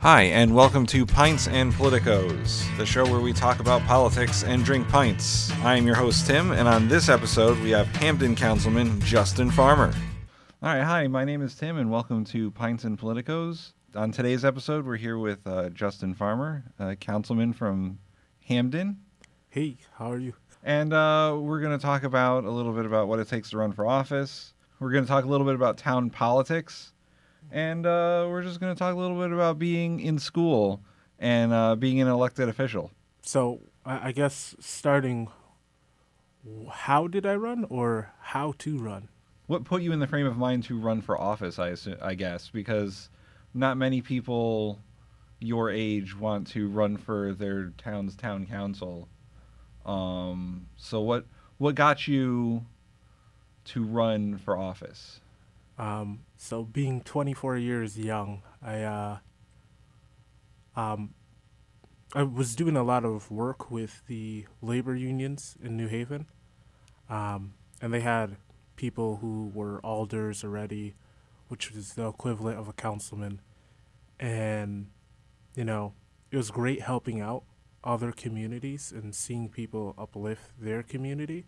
Hi, and welcome to Pints and Politicos, the show where we talk about politics and drink pints. I am your host, Tim, and on this episode, we have Hamden Councilman Justin Farmer. All right, hi, my name is Tim, and welcome to Pints and Politicos. On today's episode, we're here with Justin Farmer, a councilman from Hamden. Hey, how are you? And we're going to talk about a little bit about what it takes to run for office. We're going to talk a little bit about town politics. And we're just going to talk a little bit about being in school and being an elected official. So I guess starting, how did I run or how to run? What put you in the frame of mind to run for office, I guess, because not many people your age want to run for their town's town council. So what got you to run for office? So being 24 years young, I was doing a lot of work with the labor unions in New Haven, and they had people who were alders already, which was the equivalent of a councilman, and you know it was great helping out other communities and seeing people uplift their community.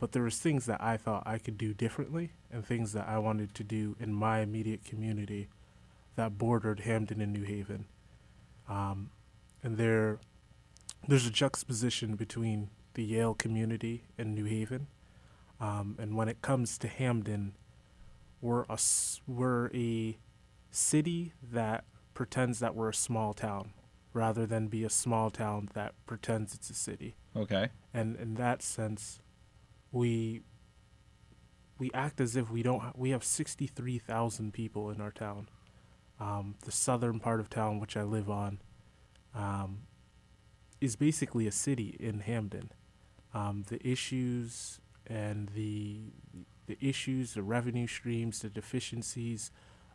But there was things that I thought I could do differently and things that I wanted to do in my immediate community that bordered Hamden and New Haven. And there's a juxtaposition between the Yale community and New Haven. And when it comes to Hamden, we're a city that pretends that we're a small town rather than be a small town that pretends it's a city. Okay. And in that sense, we act as if we don't. We have 63,000 people in our town. The southern part of town, which I live on, is basically a city in Hamden. The issues and the issues, the revenue streams, the deficiencies,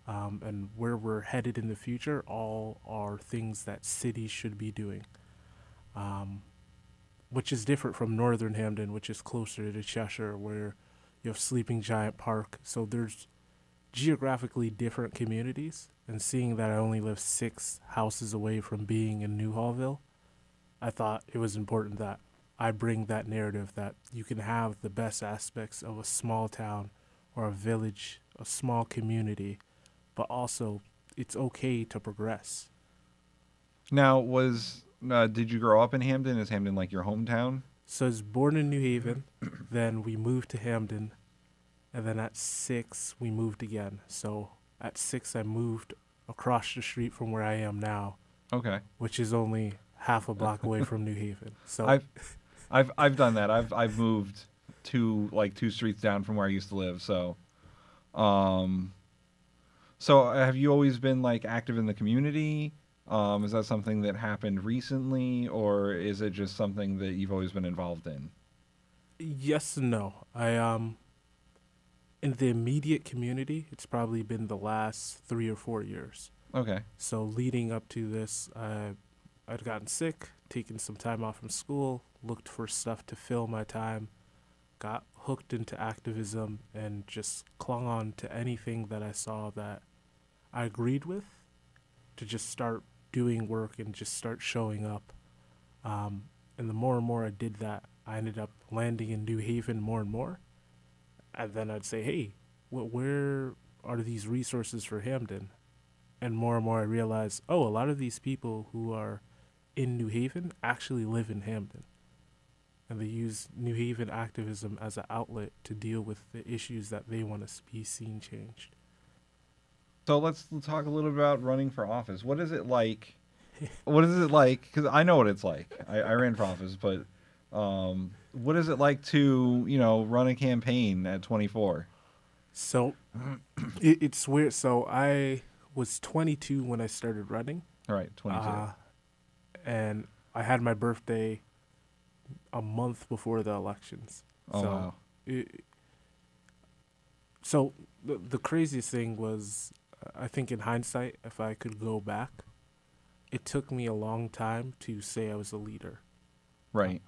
and where we're headed in the future, all are things that cities should be doing. Which is different from northern Hamden, which is closer to Cheshire, where you have Sleeping Giant Park. So there's geographically different communities. And seeing that I only live 6 houses away from being in Newhallville, I thought it was important that I bring that narrative that you can have the best aspects of a small town or a village, a small community, but also it's okay to progress. Now, did you grow up in Hamden? Is Hamden like your hometown? So I was born in New Haven, then we moved to Hamden, and then at 6 we moved again. So at 6 I moved across the street from where I am now. Okay. Which is only half a block away from New Haven. So I've done that. I've moved to like 2 streets down from where I used to live. So, so have you always been like active in the community? Is that something that happened recently, or is it just something that you've always been involved in? Yes and no. I in the immediate community, it's probably been the last 3 or 4 years. Okay. So leading up to this, I'd gotten sick, taken some time off from school, looked for stuff to fill my time, got hooked into activism, and just clung on to anything that I saw that I agreed with, to just start doing work and just start showing up. And the more and more I did that, I ended up landing in New Haven more and more. And then I'd say, hey, where are these resources for Hamden? And more I realized, oh, a lot of these people who are in New Haven actually live in Hamden. And they use New Haven activism as an outlet to deal with the issues that they want to be seen changed. So let's talk a little bit about running for office. What is it like? Because I know what it's like. I ran for office, but what is it like to, run a campaign at 24? So it's weird. So I was 22 when I started running. All right, 22. And I had my birthday a month before the elections. Oh, so wow. So the craziest thing was, I think in hindsight, if I could go back, it took me a long time to say I was a leader. Right.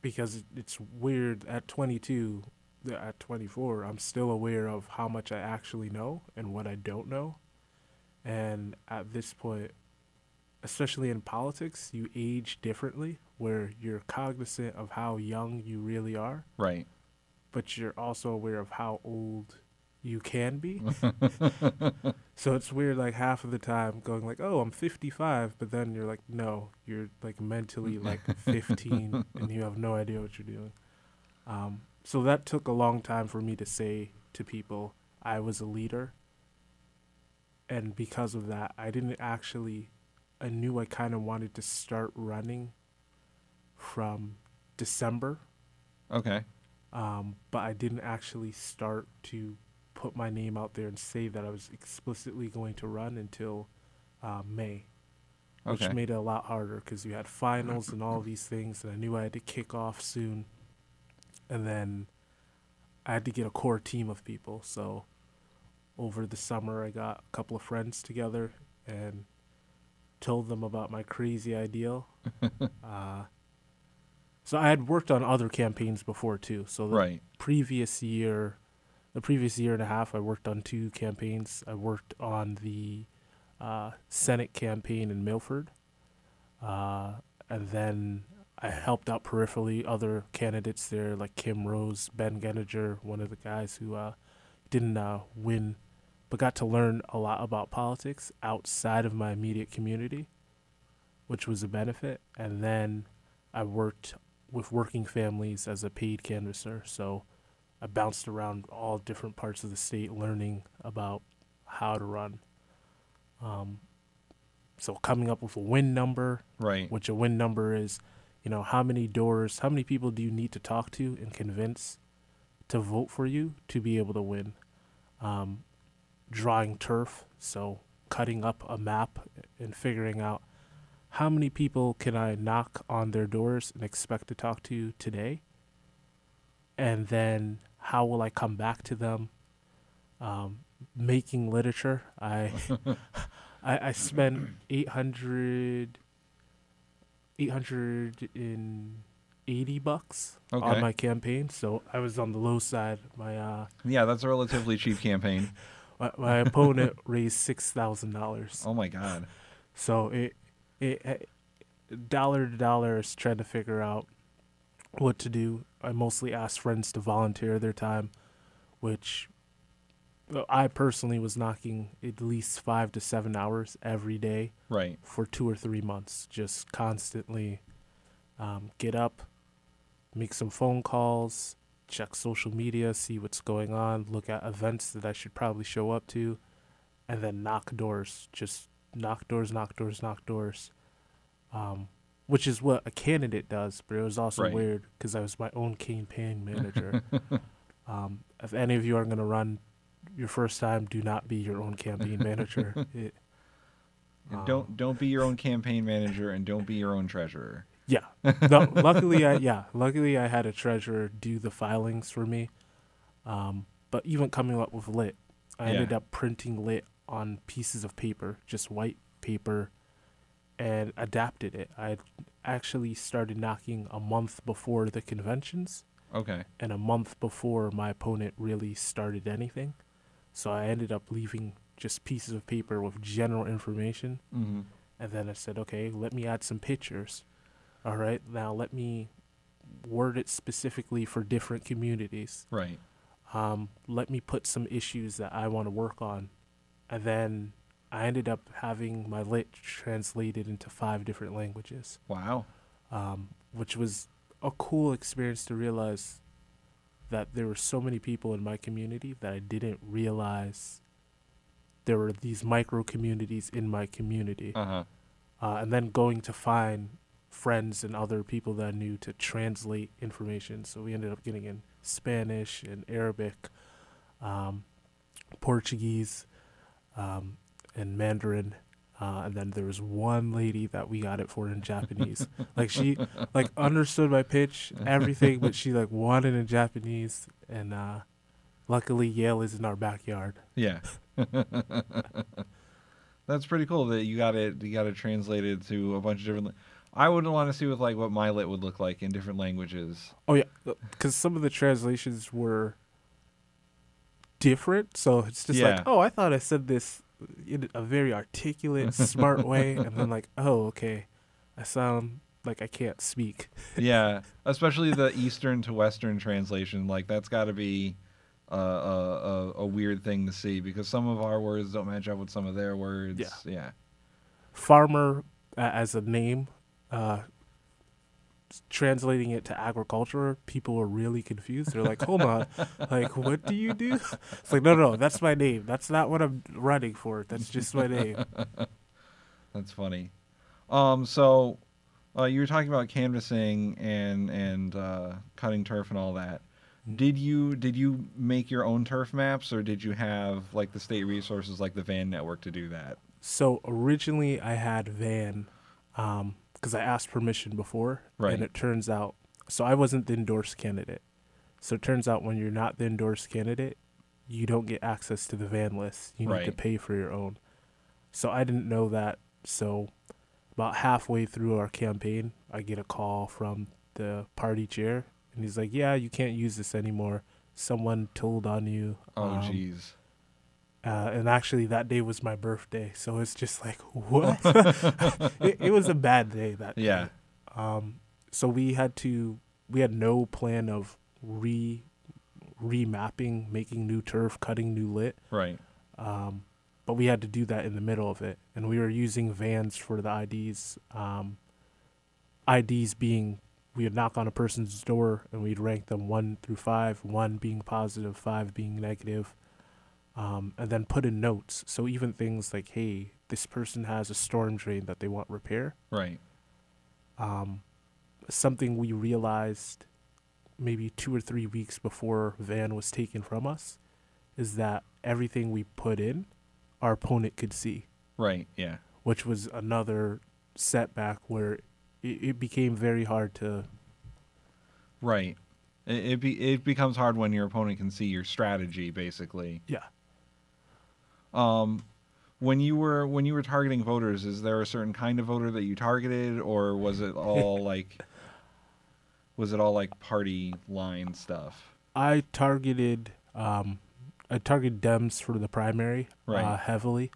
Because it's weird at 22, at 24, I'm still aware of how much I actually know and what I don't know. And at this point, especially in politics, you age differently, where you're cognizant of how young you really are. Right. But you're also aware of how old you can be. So it's weird, like, half of the time going like, oh, I'm 55. But then you're like, no, you're like mentally like 15 and you have no idea what you're doing. So that took a long time for me to say to people I was a leader. And because of that, I knew I kind of wanted to start running from December. Okay. But I didn't actually start to put my name out there and say that I was explicitly going to run until May, which made it a lot harder because you had finals and all these things, and I knew I had to kick off soon. And then I had to get a core team of people. So over the summer, I got a couple of friends together and told them about my crazy ideal. So I had worked on other campaigns before, too. So the previous year and a half, I worked on two campaigns. I worked on the Senate campaign in Milford. And then I helped out peripherally other candidates there, like Kim Rose, Ben Gendzier, one of the guys who didn't win, but got to learn a lot about politics outside of my immediate community, which was a benefit. And then I worked with working families as a paid canvasser. So I bounced around all different parts of the state learning about how to run. So coming up with a win number, which a win number is, you know, how many people do you need to talk to and convince to vote for you to be able to win? Drawing turf, so cutting up a map and figuring out how many people can I knock on their doors and expect to talk to today? And then how will I come back to them? Making literature. I spent 880 bucks on my campaign, so I was on the low side. Yeah, that's a relatively cheap campaign. My opponent raised $6,000. Oh my god! So it dollar to dollar is trying to figure out what to do. I mostly asked friends to volunteer their time, which I personally was knocking at least 5 to 7 hours every day for 2 or 3 months, just constantly get up, make some phone calls, check social media, see what's going on, look at events that I should probably show up to, and then knock doors. Which is what a candidate does, but it was also weird because I was my own campaign manager. If any of you are going to run your first time, do not be your own campaign manager. Don't be your own campaign manager, and don't be your own treasurer. Yeah. No, luckily I had a treasurer do the filings for me. But even coming up with lit, I ended up printing lit on pieces of paper, just white paper, and adapted it. I actually started knocking a month before the conventions. Okay. And a month before my opponent really started anything. So I ended up leaving just pieces of paper with general information. Mm-hmm. And then I said, okay, let me add some pictures. All right, now let me word it specifically for different communities. Right. Let me put some issues that I want to work on. And then I ended up having my lit translated into 5 different languages. Wow. Which was a cool experience to realize that there were so many people in my community that I didn't realize there were these micro communities in my community. Uh-huh. And then going to find friends and other people that I knew to translate information. So we ended up getting in Spanish and Arabic, Portuguese, and Mandarin, and then there was one lady that we got it for in Japanese. Like, she like understood my pitch, everything, but she like wanted in Japanese, and luckily Yale is in our backyard. Yeah. That's pretty cool that you got it translated to a bunch of different I wouldn't want to see with like what my lit would look like in different languages. Oh yeah, because some of the translations were different, so it's just like, oh, I thought I said this in a very articulate, smart way, and then like, oh, okay, I sound like I can't speak. Yeah, especially the Eastern to Western translation. Like, that's got to be a weird thing to see, because some of our words don't match up with some of their words. Yeah. Farmer as a name, translating it to agriculture, people were really confused. They're like, hold on, like, what do you do? It's like, no, that's my name. That's not what I'm running for. That's just my name. That's funny. So you were talking about canvassing and cutting turf and all that. Did you make your own turf maps, or did you have like the state resources like the VAN network to do that? So originally I had VAN, because I asked permission before, right. And it turns out, so I wasn't the endorsed candidate. So it turns out when you're not the endorsed candidate, you don't get access to the VAN list. You right. need to pay for your own. So I didn't know that. So about halfway through our campaign, I get a call from the party chair, and he's like, yeah, you can't use this anymore. Someone told on you. Oh, jeez. And actually, that day was my birthday, so it's just like, what? it was a bad day that day. So we had no plan of remapping, making new turf, cutting new lit. Right. But we had to do that in the middle of it, and we were using vans for the IDs. IDs being, we would knock on a person's door, and we'd rank them 1 through 5, 1 being positive, 5 being negative. And then put in notes. So even things like, hey, this person has a storm drain that they want repair. Right. Something we realized maybe 2 or 3 weeks before VAN was taken from us is that everything we put in, our opponent could see. Right, yeah. Which was another setback where it became very hard to... Right. It becomes hard when your opponent can see your strategy, basically. Yeah. When you were targeting voters, is there a certain kind of voter that you targeted, or was it all like party line stuff? I targeted Dems for the primary right. Heavily,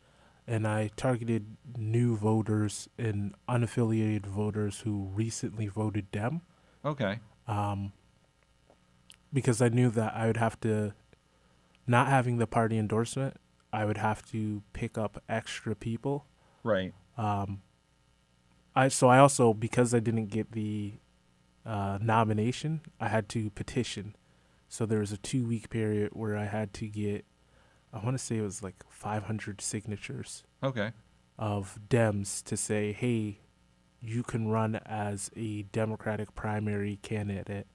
and I targeted new voters and unaffiliated voters who recently voted Dem. Okay. Because I knew that I would have to, not having the party endorsement, I would have to pick up extra people. Right. So I also, because I didn't get the nomination, I had to petition. So there was a 2-week period where I had to get, I want to say it was like 500 signatures. Okay. Of Dems to say, hey, you can run as a Democratic primary candidate.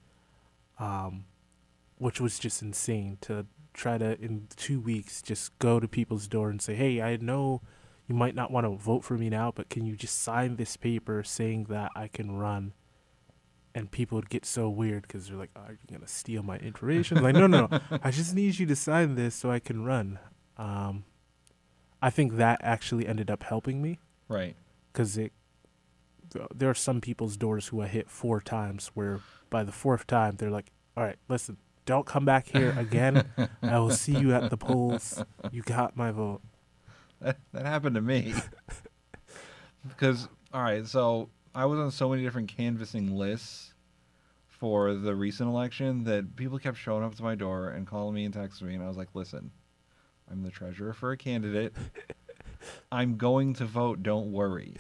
Which was just insane to try to, in 2 weeks, just go to people's door and say, hey, I know you might not want to vote for me now, but can you just sign this paper saying that I can run? And people would get so weird because they're like, oh, are you going to steal my information? Like, no, I just need you to sign this so I can run. I think that actually ended up helping me. Right. Because there are some people's doors who I hit 4 times where by the 4th time, they're like, all right, listen, don't come back here again. I will see you at the polls. You got my vote. That happened to me. Because, all right, so I was on so many different canvassing lists for the recent election that people kept showing up to my door and calling me and texting me. And I was like, listen, I'm the treasurer for a candidate. I'm going to vote. Don't worry.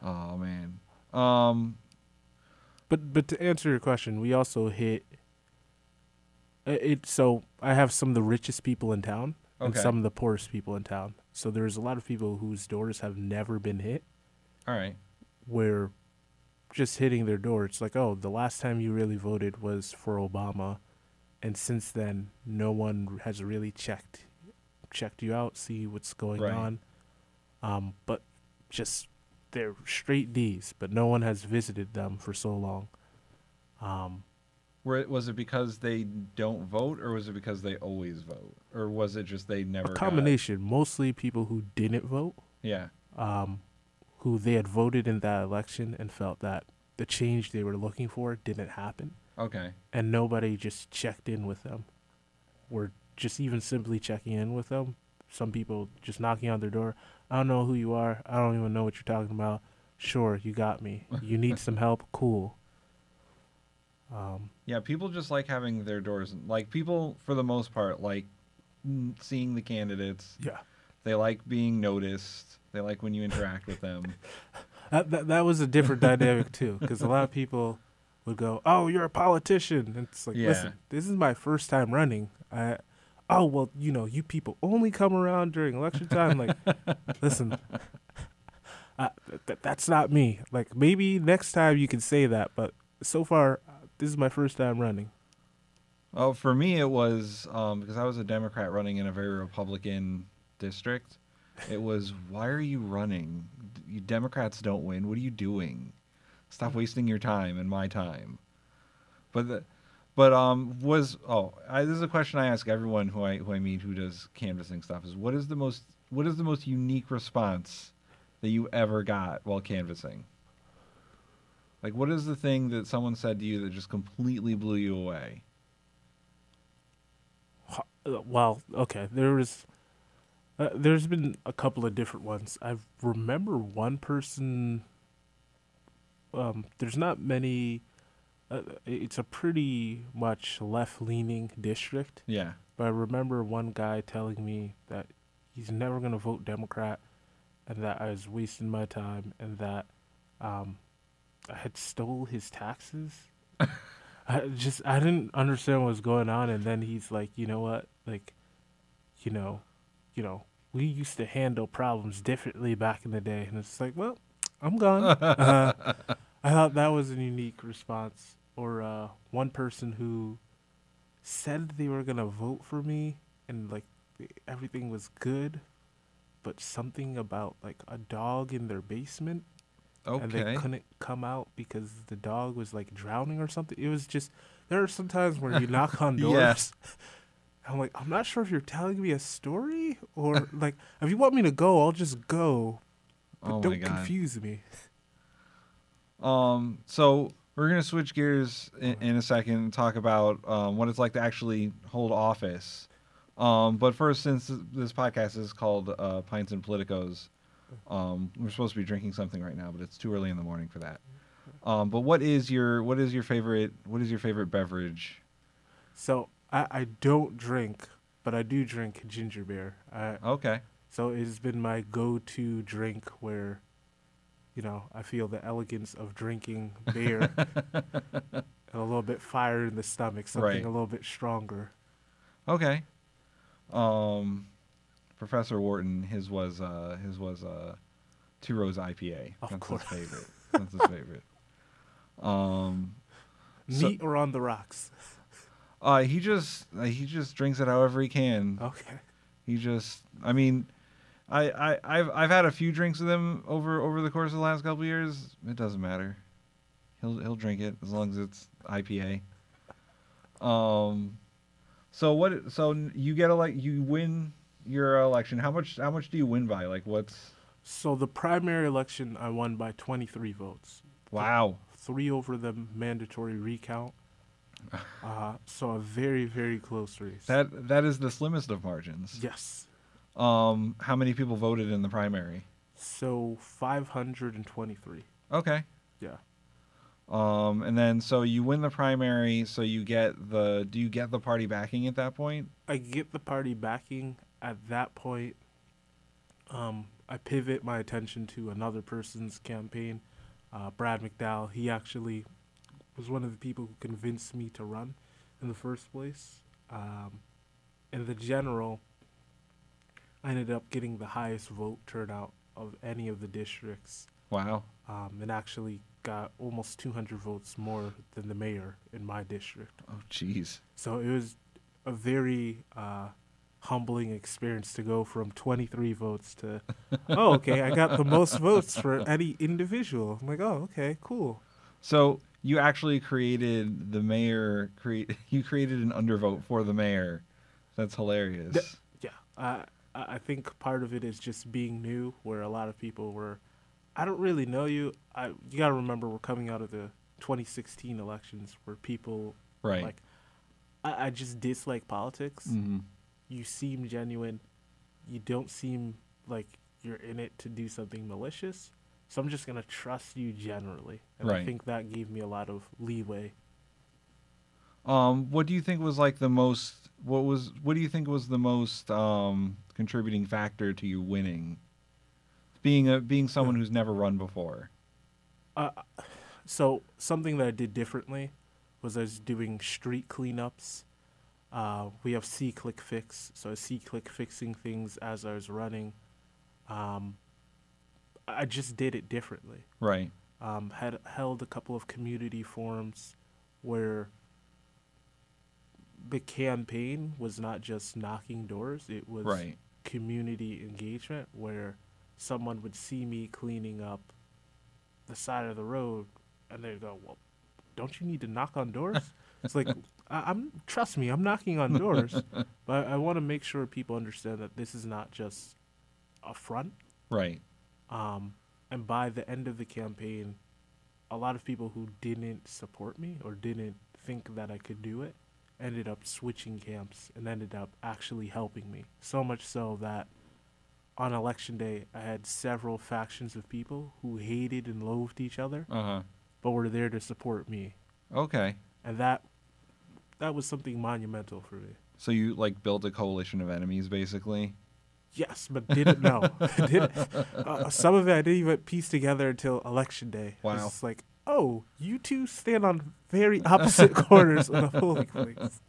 Oh, man. But to answer your question, we also hit it. So I have some of the richest people in town and okay. some of the poorest people in town. So there's a lot of people whose doors have never been hit. All right. Where just hitting their door, it's like, oh, the last time you really voted was for Obama. And since then, no one has really checked you out, see what's going right. on. But just... they're straight D's, but no one has visited them for so long. Was it because they don't vote, or was it because they always vote, or was it just they never? A combination. Mostly people who didn't vote. Yeah. Who they had voted in that election and felt that the change they were looking for didn't happen. Okay. And nobody just checked in with them, or just even simply checking in with them some people just knocking on their door. I don't know who you are. I don't even know what you're talking about. Sure, you got me. You need some help? Cool. Yeah, people just like having their doors. Like, people, for the most part, like seeing the candidates. Yeah. They like being noticed. They like when you interact with them. That was a different dynamic, too, because a lot of people would go, oh, you're a politician. And it's like, listen, this is my first time running. Well, you know, you people only come around during election time. Like, listen, that's not me. Like, maybe next time you can say that, but so far, this is my first time running. Oh, for me, it was because I was a Democrat running in a very Republican district. It was, why are you running? You Democrats don't win. What are you doing? Stop wasting your time and my time. This is a question I ask everyone who I meet who does canvassing stuff is, what is the most unique response that you ever got while canvassing? Like, what is the thing that someone said to you that just completely blew you away? Well, okay, there's been a couple of different ones. I remember one person. There's not many. It's a pretty much left-leaning district. Yeah. But I remember one guy telling me that he's never going to vote Democrat and that I was wasting my time and that I had stole his taxes. I didn't understand what was going on. And then he's like, you know what? Like, you know, we used to handle problems differently back in the day. And it's like, well, I'm gone. I thought that was a unique response. Or one person who said they were going to vote for me and, like, everything was good, but something about, like, a dog in their basement. Okay. And they couldn't come out because the dog was, like, drowning or something. It was just, there are some times where you knock on doors. Yes. I'm like, I'm not sure if you're telling me a story or, like, if you want me to go, I'll just go. But don't confuse me. So we're going to switch gears in a second and talk about what it's like to actually hold office. But first, since this podcast is called Pints and Politicos, we're supposed to be drinking something right now, but it's too early in the morning for that. But what is your favorite beverage? So I don't drink, but I do drink ginger beer. Okay. So it has been my go-to drink where, you know, I feel the elegance of drinking beer and a little bit fire in the stomach, something right. A little bit stronger. Okay. Professor Wharton, his was Two Rose IPA. Of course. His favorite. That's his favorite. Neat or on the rocks? He just drinks it however he can. Okay. He just, I mean, I've had a few drinks with him over the course of the last couple of years. It doesn't matter. He'll drink it as long as it's IPA. So you get you win your election. How much do you win by? Like, what's? So the primary election I won by 23 votes. Wow. 3 over the mandatory recount. So a very, very close race. That is the slimmest of margins. Yes. How many people voted in the primary? So 523. Okay. Yeah. And then so you win the primary, so you get the do you get the party backing at that point? I get the party backing at that point. I pivot my attention to another person's campaign, Brad McDowell. He actually was one of the people who convinced me to run in the first place. In the general, I ended up getting the highest vote turnout of any of the districts. Wow. And actually got almost 200 votes more than the mayor in my district. Oh, geez. So it was a very humbling experience to go from 23 votes to, oh, okay, I got the most votes for any individual. I'm like, oh, okay, cool. So you actually created the mayor. You created an undervote for the mayor. That's hilarious. I think part of it is just being new, where a lot of people were, I don't really know you. You got to remember, we're coming out of the 2016 elections where people right. Like, I just dislike politics. Mm-hmm. You seem genuine. you don't seem like you're in it to do something malicious, so I'm just going to trust you generally. And right. I think that gave me a lot of leeway. What do you think was like the most, what do you think was the most contributing factor to you winning? Being someone who's never run before. So something that I did differently was I was doing street cleanups. We have C-click fix, so I was C-click fixing things as I was running. I just did it differently. Right. Had held a couple of community forums where the campaign was not just knocking doors. It was right. community engagement where someone would see me cleaning up the side of the road and they'd go, well, don't you need to knock on doors? It's like, trust me, I'm knocking on doors. But I want to make sure people understand that this is not just a front. Right. And by the end of the campaign, a lot of people who didn't support me or didn't think that I could do it ended up switching camps and ended up actually helping me. So much so that on election day, I had several factions of people who hated and loathed each other, uh-huh. but were there to support me. Okay. And that was something monumental for me. So you like built a coalition of enemies, basically? Yes, but didn't know. Some of it I didn't even piece together until election day. Wow. It's like, oh, you two stand on very opposite corners of the polling place.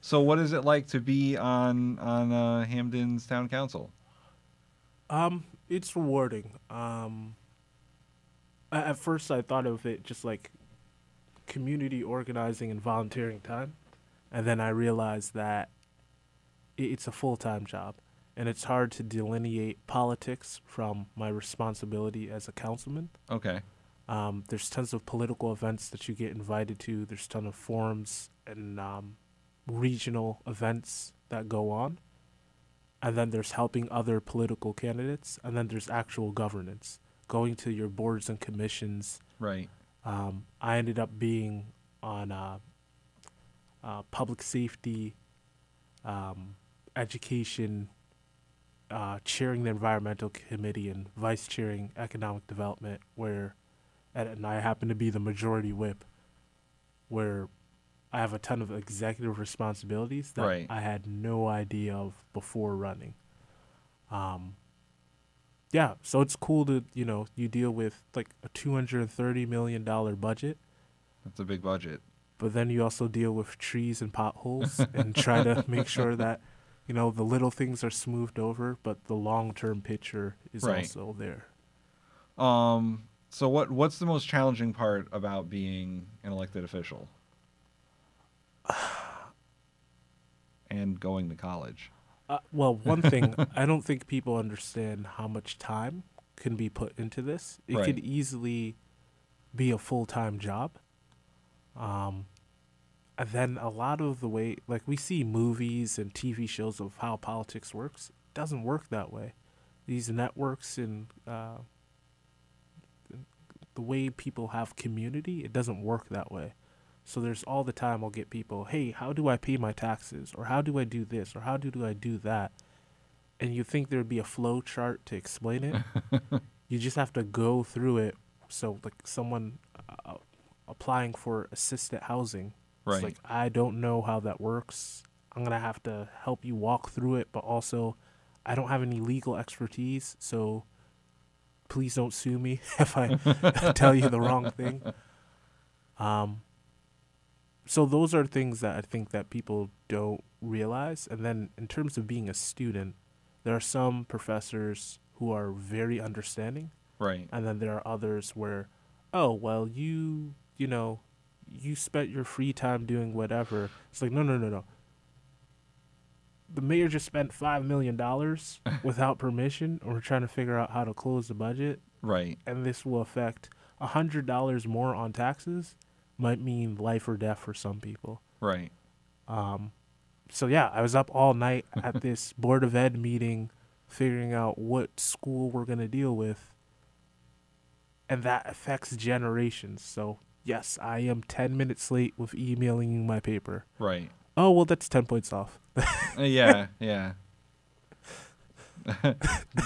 So what is it like to be on Hamden's town council? It's rewarding. At first I thought of it just like community organizing and volunteering time. And then I realized that it's a full-time job and it's hard to delineate politics from my responsibility as a councilman. Okay. There's tons of political events that you get invited to. There's tons of forums and regional events that go on. And then there's helping other political candidates. And then there's actual governance, going to your boards and commissions. Right. I ended up being on public safety, education, chairing the environmental committee and vice chairing economic development, and I happen to be the majority whip, where I have a ton of executive responsibilities that right. I had no idea of before running. So it's cool to, you deal with like a $230 million budget. That's a big budget. But then you also deal with trees and potholes and try to make sure that, the little things are smoothed over, but the long-term picture is right. also there. So what's the most challenging part about being an elected official? And going to college. One thing, I don't think people understand how much time can be put into this. It right. could easily be a full-time job. And then a lot of the way, like we see movies and TV shows of how politics works, it doesn't work that way. These networks and the way people have community, it doesn't work that way. So there's all the time I'll get people, hey, how do I pay my taxes? Or how do I do this? Or how do I do that? And you think there'd be a flow chart to explain it. You just have to go through it. So like someone applying for assisted housing, right. It's like, I don't know how that works. I'm going to have to help you walk through it. But also, I don't have any legal expertise. So please don't sue me if I tell you the wrong thing. So those are things that I think that people don't realize. And then in terms of being a student, there are some professors who are very understanding. Right. And then there are others where, oh, well, you spent your free time doing whatever. It's like, no. The mayor just spent $5 million without permission, and we're trying to figure out how to close the budget. Right. And this will affect $100 more on taxes. Might mean life or death for some people. Right. I was up all night at this Board of Ed meeting figuring out what school we're going to deal with, and that affects generations. So, yes, I am 10 minutes late with emailing you my paper. Right. Oh, well, that's 10 points off. Yeah.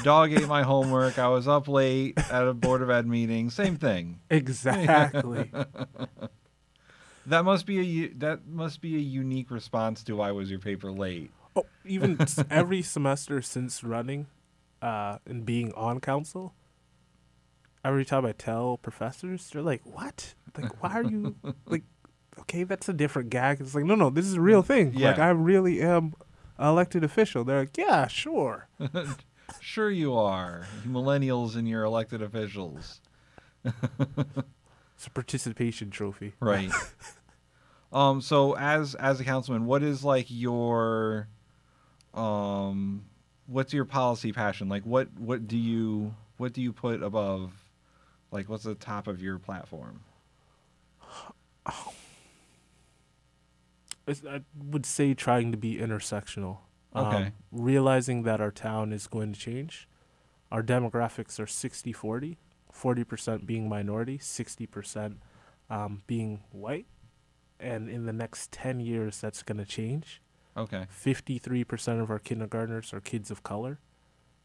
Dog ate my homework. I was up late at a Board of Ed meeting. Same thing. Exactly. That must be a unique response to why was your paper late? Oh, even every semester since running and being on council, every time I tell professors, they're like, "What? Like, why are you like? Okay, that's a different gag." It's like, no, this is a real thing. Yeah. Like, I really am an elected official. They're like, "Yeah, sure, sure you are." You millennials and your elected officials. It's a participation trophy, right? So as a councilman, what is like your, what's your policy passion? Like, what do you put above? Like, what's the top of your platform? Oh. I would say trying to be intersectional. Okay. Realizing that our town is going to change. Our demographics are 60-40. 40% being minority, 60% being white. And in the next 10 years, that's going to change. Okay. 53% of our kindergartners are kids of color.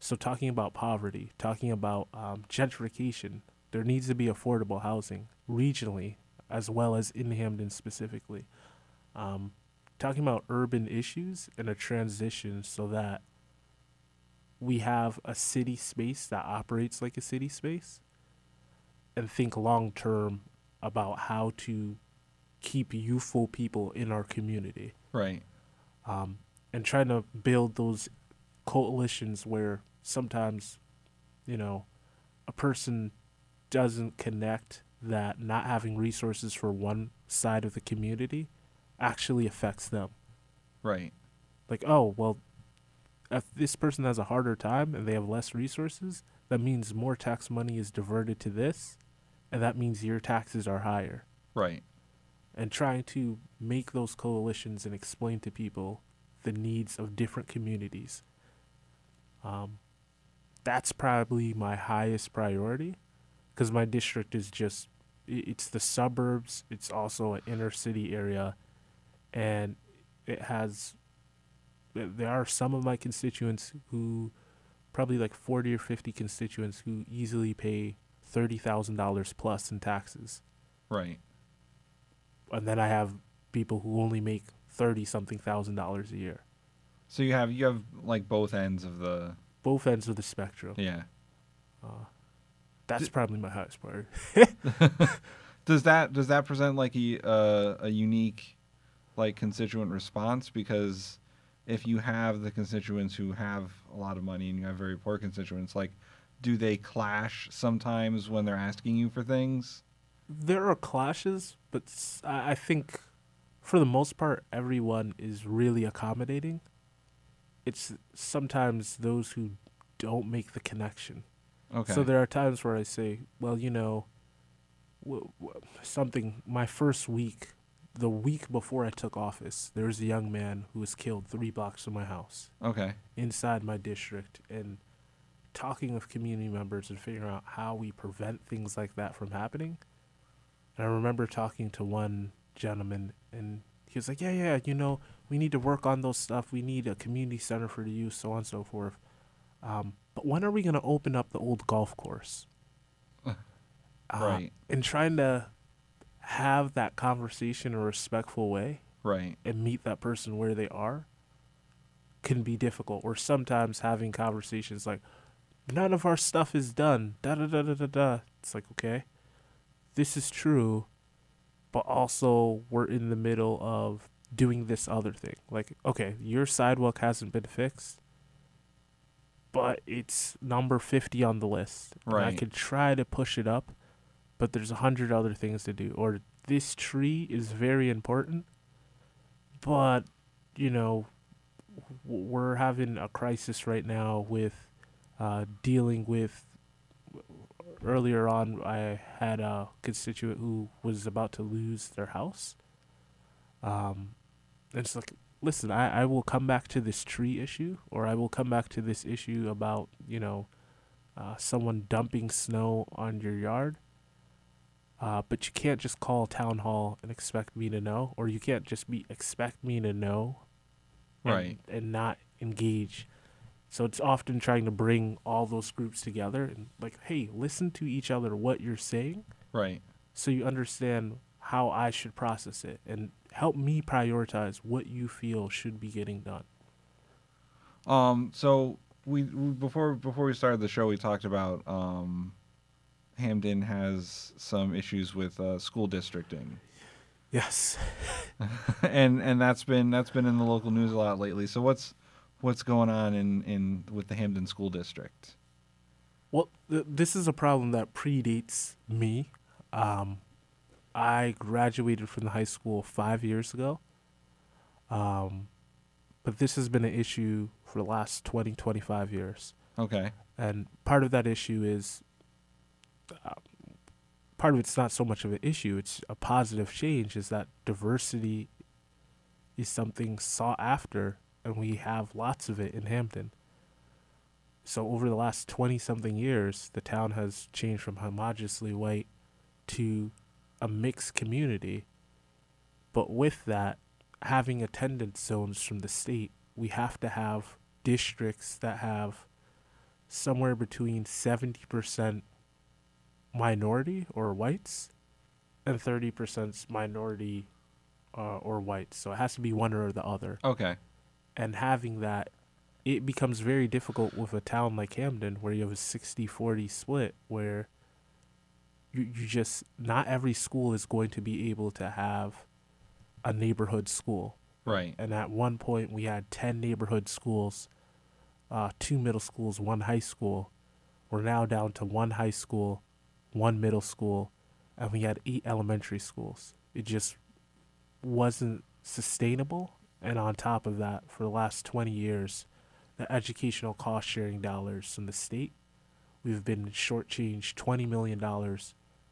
So talking about poverty, talking about gentrification, there needs to be affordable housing regionally as well as in Hamden specifically. Talking about urban issues and a transition so that we have a city space that operates like a city space, and think long term about how to keep youthful people in our community. Right. And trying to build those coalitions where sometimes, you know, a person doesn't connect that not having resources for one side of the community actually affects them. Right. Like, oh, well, if this person has a harder time and they have less resources, that means more tax money is diverted to this, and that means your taxes are higher. Right. And trying to make those coalitions and explain to people the needs of different communities. That's probably my highest priority because my district is just, it's the suburbs. It's also an inner city area, and it has, there are some of my constituents who, probably like 40 or 50 constituents who easily pay $30,000 plus in taxes. Right. And then I have people who only make $30,000 a year. So you have like both ends of the spectrum. Yeah. That's probably my highest priority. Does that present like a unique like constituent response? Because if you have the constituents who have a lot of money and you have very poor constituents, like, do they clash sometimes when they're asking you for things? There are clashes, but I think for the most part, everyone is really accommodating. It's sometimes those who don't make the connection. Okay. So there are times where I say, well, you know, something, my first week, the week before I took office, there was a young man who was killed 3 blocks from my house. Okay. Inside my district, and talking with community members and figuring out how we prevent things like that from happening. And I remember talking to one gentleman, and he was like, yeah, you know, we need to work on those stuff. We need a community center for the youth, so on and so forth. But when are we going to open up the old golf course? Right. And trying to have that conversation in a respectful way, right, and meet that person where they are can be difficult. Or sometimes having conversations like, none of our stuff is done, da-da-da-da-da-da. It's like, okay, this is true, but also we're in the middle of doing this other thing. Like, okay, your sidewalk hasn't been fixed, but it's number 50 on the list. Right. And I could try to push it up, but there's 100 other things to do. Or this tree is very important, but, you know, we're having a crisis right now with dealing with, earlier on I had a constituent who was about to lose their house. It's like, listen, I will come back to this tree issue, or I will come back to this issue about, you know, someone dumping snow on your yard. But you can't just call town hall and expect me to know, or you can't just expect me to know, and not engage. So it's often trying to bring all those groups together and like, hey, listen to each other, what you're saying. Right. So you understand how I should process it and help me prioritize what you feel should be getting done. So we before we started the show, we talked about Hamden has some issues with school districting. Yes. and that's been in the local news a lot lately. So what's going on in with the Hamden School District? Well, this is a problem that predates me. I graduated from the high school 5 years ago. But this has been an issue for the last 20, 25 years. Okay. And part of that issue is, part of it's not so much of an issue, it's a positive change, is that diversity is something sought after. And we have lots of it in Hamden. So over the last 20-something years, the town has changed from homogeneously white to a mixed community. But with that, having attendance zones from the state, we have to have districts that have somewhere between 70% minority or whites and 30% minority or whites. So it has to be one or the other. Okay. And having that, it becomes very difficult with a town like Hamden where you have a 60-40 split where you just, not every school is going to be able to have a neighborhood school. Right. And at one point we had 10 neighborhood schools, 2 middle schools, 1 high school. We're now down to 1 high school, 1 middle school, and we had 8 elementary schools. It just wasn't sustainable. And on top of that, for the last 20 years, the educational cost-sharing dollars from the state, we've been shortchanged $20 million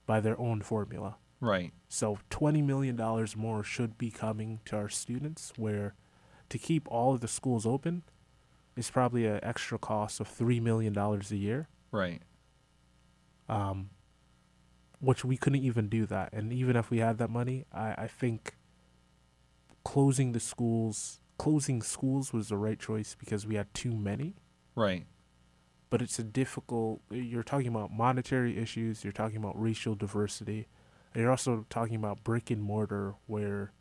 by their own formula. Right. So $20 million more should be coming to our students, where to keep all of the schools open is probably an extra cost of $3 million a year. Right. Which we couldn't even do that. And even if we had that money, I think closing schools was the right choice because we had too many. Right. But it's a difficult, you're talking about monetary issues, you're talking about racial diversity, and you're also talking about brick and mortar where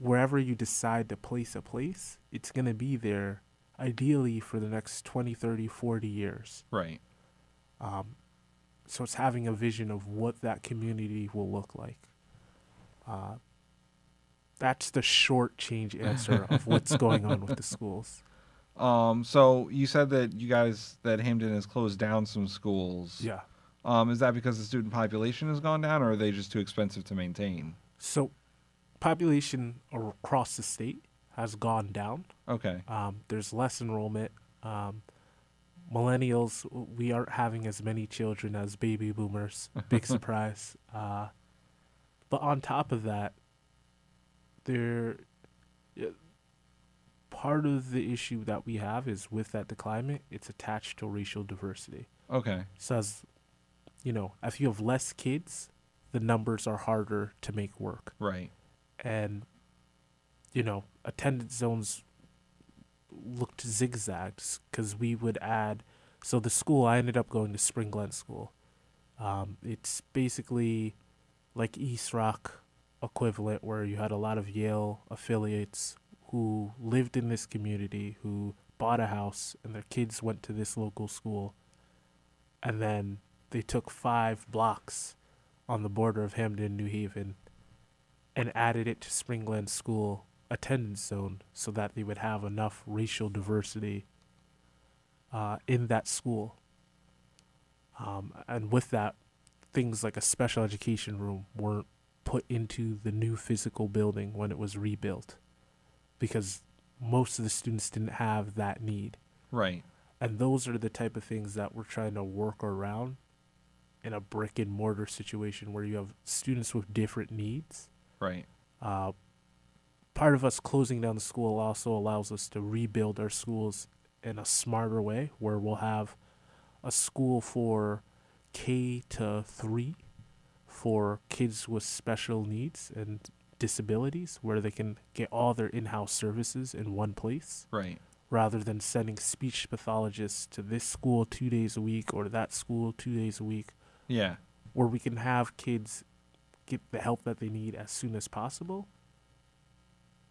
wherever you decide to place a place, it's going to be there ideally for the next 20, 30, 40 years. Right. So it's having a vision of what that community will look like. That's the short change answer of what's going on with the schools. So you said that Hamden has closed down some schools. Yeah. Is that because the student population has gone down, or are they just too expensive to maintain? So population across the state has gone down. Okay. There's less enrollment. Millennials, we aren't having as many children as baby boomers. Big surprise. But on top of that, part of the issue that we have is with that decline, it's attached to racial diversity. Okay. So if you have less kids, the numbers are harder to make work. Right. And, attendance zones looked zigzags because we would add. So the school, I ended up going to Spring Glen School. It's basically like East Rock equivalent where you had a lot of Yale affiliates who lived in this community, who bought a house, and their kids went to this local school. And then they took 5 blocks on the border of Hamden, New Haven, and added it to Spring Glen School attendance zone so that they would have enough racial diversity in that school. And with that, things like a special education room weren't put into the new physical building when it was rebuilt because most of the students didn't have that need. Right. And those are the type of things that we're trying to work around in a brick and mortar situation where you have students with different needs. Right. Part of us closing down the school also allows us to rebuild our schools in a smarter way where we'll have a school for K-3 for kids with special needs and disabilities where they can get all their in-house services in one place. Right. rather than sending speech pathologists to this school 2 days a week or that school 2 days a week. Yeah. Where we can have kids get the help that they need as soon as possible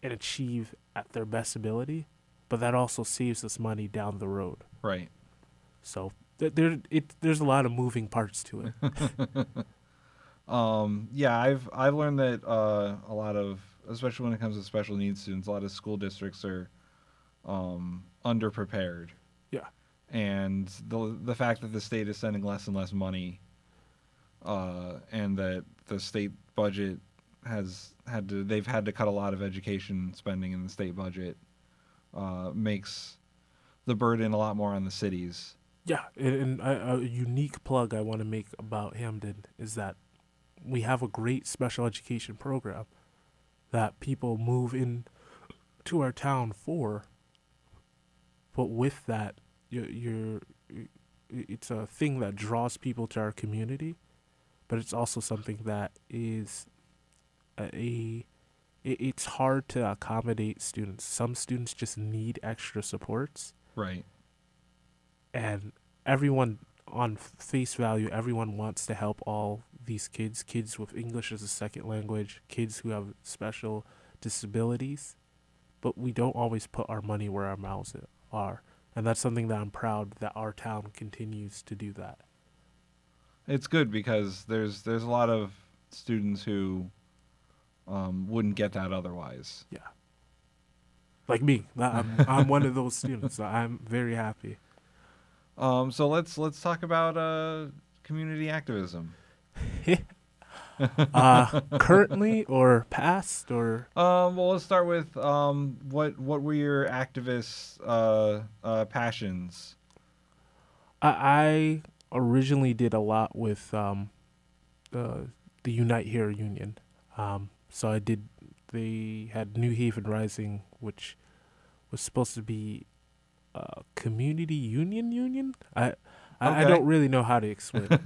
and achieve at their best ability. But that also saves us money down the road. Right. So there's a lot of moving parts to it. Yeah, I've learned that a lot of, especially when it comes to special needs students, a lot of school districts are underprepared. Yeah. And the fact that the state is sending less and less money, and that the state budget they've had to cut a lot of education spending in the state budget, makes the burden a lot more on the cities. Yeah, and a unique plug I want to make about Hamden is that we have a great special education program that people move in to our town for. But with that, it's a thing that draws people to our community, but it's also something that is it's hard to accommodate students. Some students just need extra supports. Right. And everyone, on face value, everyone wants to help all these kids with English as a second language, kids who have special disabilities, but we don't always put our money where our mouths are. And that's something that I'm proud that our town continues to do that. It's good because there's a lot of students who wouldn't get that otherwise. Yeah. Like me. I'm one of those students. So I'm very happy. So let's talk about community activism. Currently or past or? Well, let's start with what were your activist passions? I originally did a lot with the Unite Here Union. So I did. They had New Haven Rising, which was supposed to be. Community union? I don't really know how to explain it.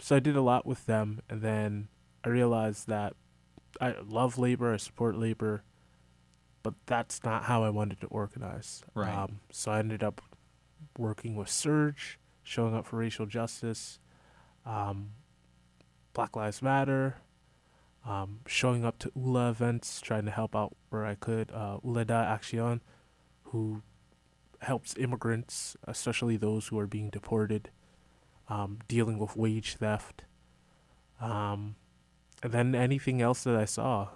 So I did a lot with them, and then I realized that I love labor, I support labor, but that's not how I wanted to organize. Right. So I ended up working with Surge, showing up for racial justice, Black Lives Matter, showing up to ULA events, trying to help out where I could, DA Action, who helps immigrants, especially those who are being deported, dealing with wage theft. And then anything else that I saw,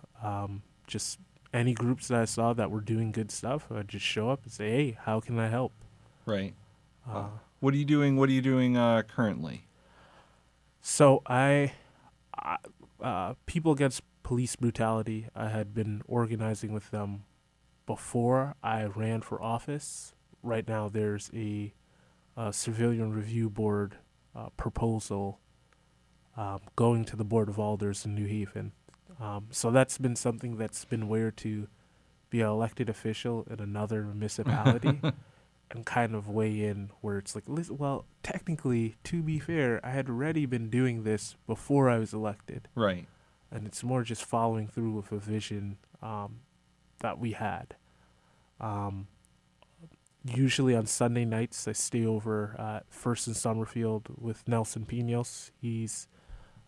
just any groups that I saw that were doing good stuff, I'd just show up and say, hey, how can I help? Right. What are you doing currently? So I People Against Police Brutality, I had been organizing with them before I ran for office. Right now there's a civilian review board proposal going to the Board of Alders in New Haven. So that's been something that's been weird, to be an elected official in another municipality and kind of weigh in where it's like, well, technically, to be fair, I had already been doing this before I was elected. Right. And it's more just following through with a vision that we had. Usually on Sunday nights, I stay over at First and Summerfield with Nelson Pinos. He's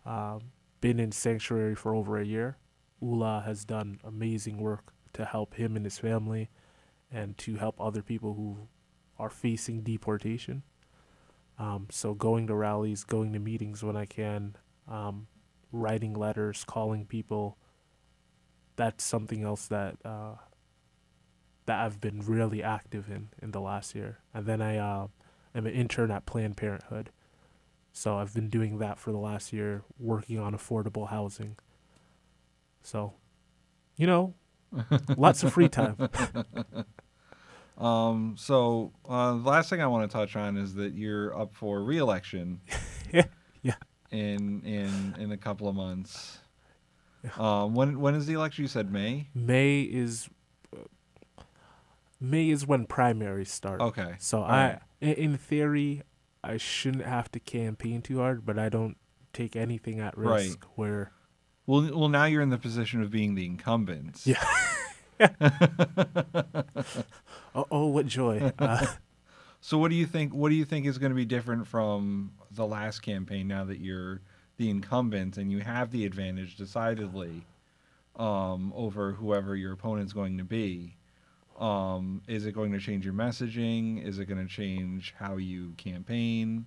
been in sanctuary for over a year. ULA has done amazing work to help him and his family and to help other people who are facing deportation. So going to rallies, going to meetings when I can, writing letters, calling people, that's something else that I've been really active in the last year. And then I am an intern at Planned Parenthood. So I've been doing that for the last year, working on affordable housing. So, lots of free time. The last thing I want to touch on is that you're up for re-election. Yeah. In a couple of months. When is the election? You said May? May is when primaries start. Okay. So in theory, I shouldn't have to campaign too hard, but I don't take anything at risk. Right. Now you're in the position of being the incumbent. Yeah. Oh, what joy. So what do you think? What do you think is going to be different from the last campaign now that you're the incumbent and you have the advantage decidedly over whoever your opponent's going to be? Is it going to change your messaging? Is it going to change how you campaign?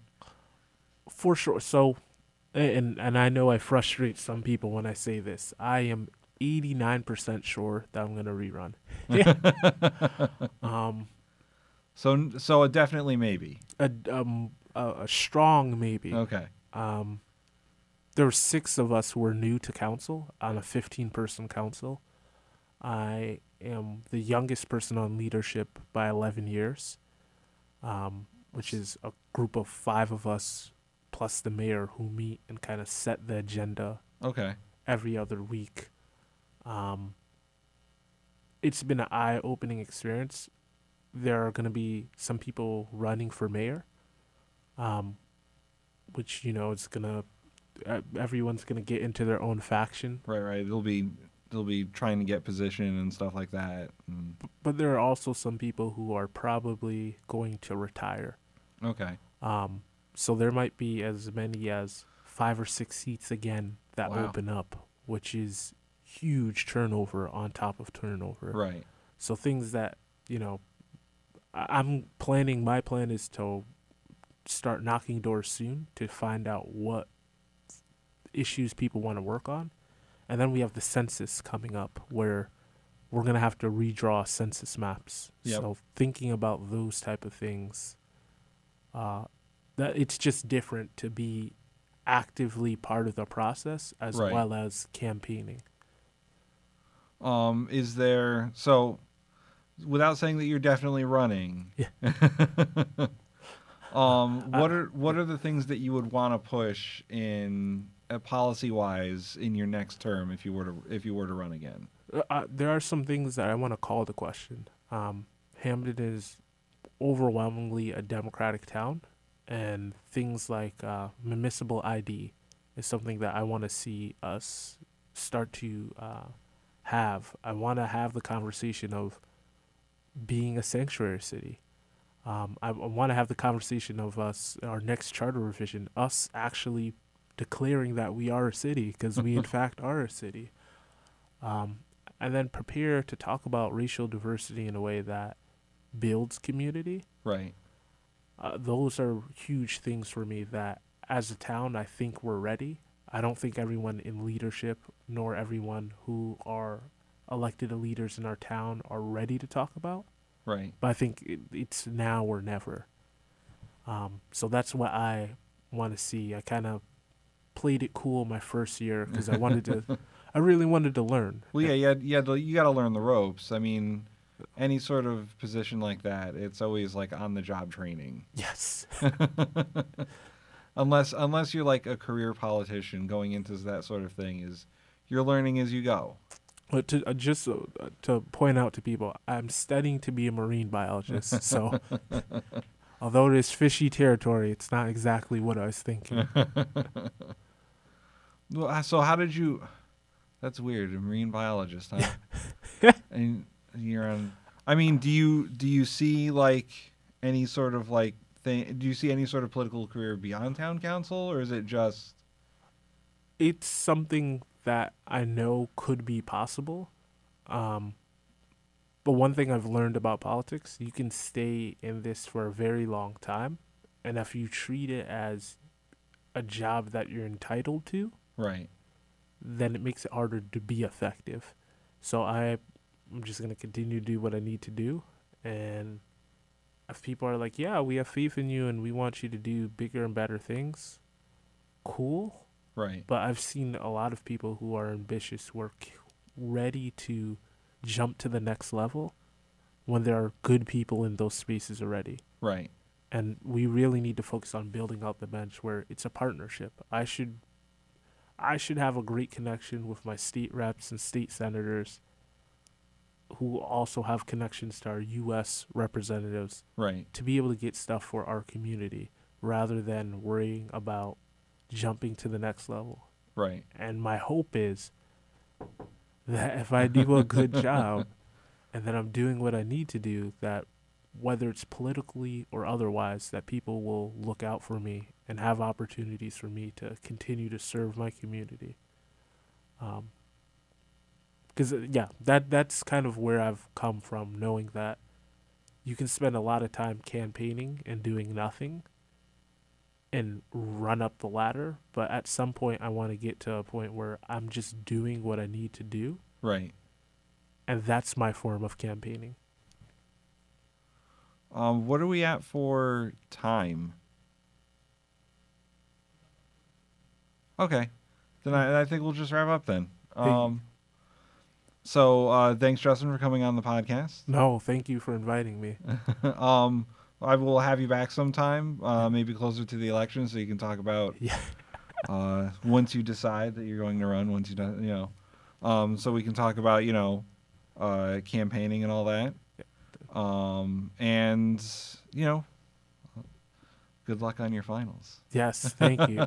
For sure. So, and I know I frustrate some people when I say this. I am 89% sure that I'm going to rerun. Yeah. So a definitely maybe. A strong maybe. Okay. There were 6 of us who were new to council on a 15-person council. I am the youngest person on leadership by 11 years, which is a group of 5 of us plus the mayor who meet and kind of set the agenda every other week. It's been an eye-opening experience. There are going to be some people running for mayor, which, you know, it's going to... everyone's going to get into their own faction. Right. They'll be trying to get position and stuff like that. Mm. But there are also some people who are probably going to retire. Okay. So there might be as many as 5 or 6 seats again that open up, which is huge turnover on top of turnover. Right. So things that, you know, I'm planning. My plan is to start knocking doors soon to find out what issues people want to work on, and then we have the census coming up where we're going to have to redraw census maps. Yep. So thinking about those type of things, that it's just different to be actively part of the process as well as campaigning. Is there, so without saying that you're definitely running, what are the things that you would want to push in policy-wise in your next term if you were to run again? There are some things that I want to call to question. Hamden is overwhelmingly a Democratic town, and things like municipal ID is something that I want to see us start to have. I want to have the conversation of being a sanctuary city. I want to have the conversation of us, our next charter revision, us actually declaring that we are a city, because we in fact are a city. And then prepare to talk about racial diversity in a way that builds community. Right. Those are huge things for me that as a town, I think we're ready. I don't think everyone in leadership nor everyone who are elected leaders in our town are ready to talk about. Right. But I think it's now or never. So that's what I want to see. I kind of played it cool my first year because I wanted to. I really wanted to learn. Well, you got to learn the ropes. I mean, any sort of position like that, it's always like on-the-job training. Yes. Unless you're like a career politician, going into that sort of thing is you're learning as you go. But to point out to people, I'm studying to be a marine biologist, so although it is fishy territory, it's not exactly what I was thinking. Well, so how did you... That's weird, a marine biologist, huh? And you're on... I mean, do you see like any sort of like thing? Do you see any sort of political career beyond town council, or is it just... It's something that I know could be possible. But one thing I've learned about politics, you can stay in this for a very long time. And if you treat it as a job that you're entitled to, then it makes it harder to be effective. So I'm just going to continue to do what I need to do. And if people are like, yeah, we have faith in you and we want you to do bigger and better things, cool. Right. But I've seen a lot of people who are ambitious, who are ready to jump to the next level when there are good people in those spaces already. Right. And we really need to focus on building out the bench where it's a partnership. I should have a great connection with my state reps and state senators who also have connections to our U.S. representatives. Right. To be able to get stuff for our community rather than worrying about jumping to the next level. Right. And my hope is that if I do a good job, and that I'm doing what I need to do, that whether it's politically or otherwise, that people will look out for me and have opportunities for me to continue to serve my community. Because, yeah, that's kind of where I've come from, knowing that you can spend a lot of time campaigning and doing nothing and run up the ladder. But at some point, I want to get to a point where I'm just doing what I need to do. Right. And that's my form of campaigning. What are we at for time? Okay. Then I think we'll just wrap up then. So thanks, Justin, for coming on the podcast. No, thank you for inviting me. I will have you back sometime, maybe closer to the election, so you can talk about once you decide that you're going to run, once you do, you know. So we can talk about, you know, campaigning and all that. And, you know, good luck on your finals. Yes, thank you.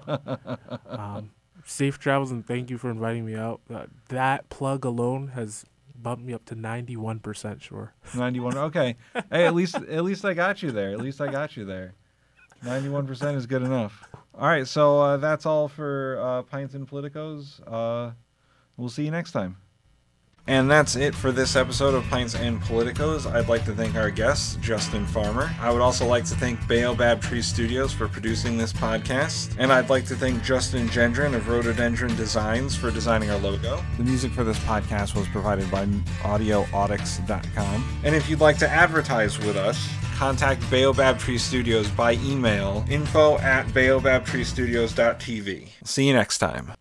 Safe travels, and thank you for inviting me out. That plug alone has bumped me up to 91% sure. 91, okay. Hey, at least I got you there. 91% is good enough. All right, so that's all for Pints and Politicos. We'll see you next time. And that's it for this episode of Pints and Politicos. I'd like to thank our guest, Justin Farmer. I would also like to thank Baobab Tree Studios for producing this podcast. And I'd like to thank Justin Gendron of Rhododendron Designs for designing our logo. The music for this podcast was provided by AudioAudix.com. And if you'd like to advertise with us, contact Baobab Tree Studios by email, info@baobabtreestudios.tv. See you next time.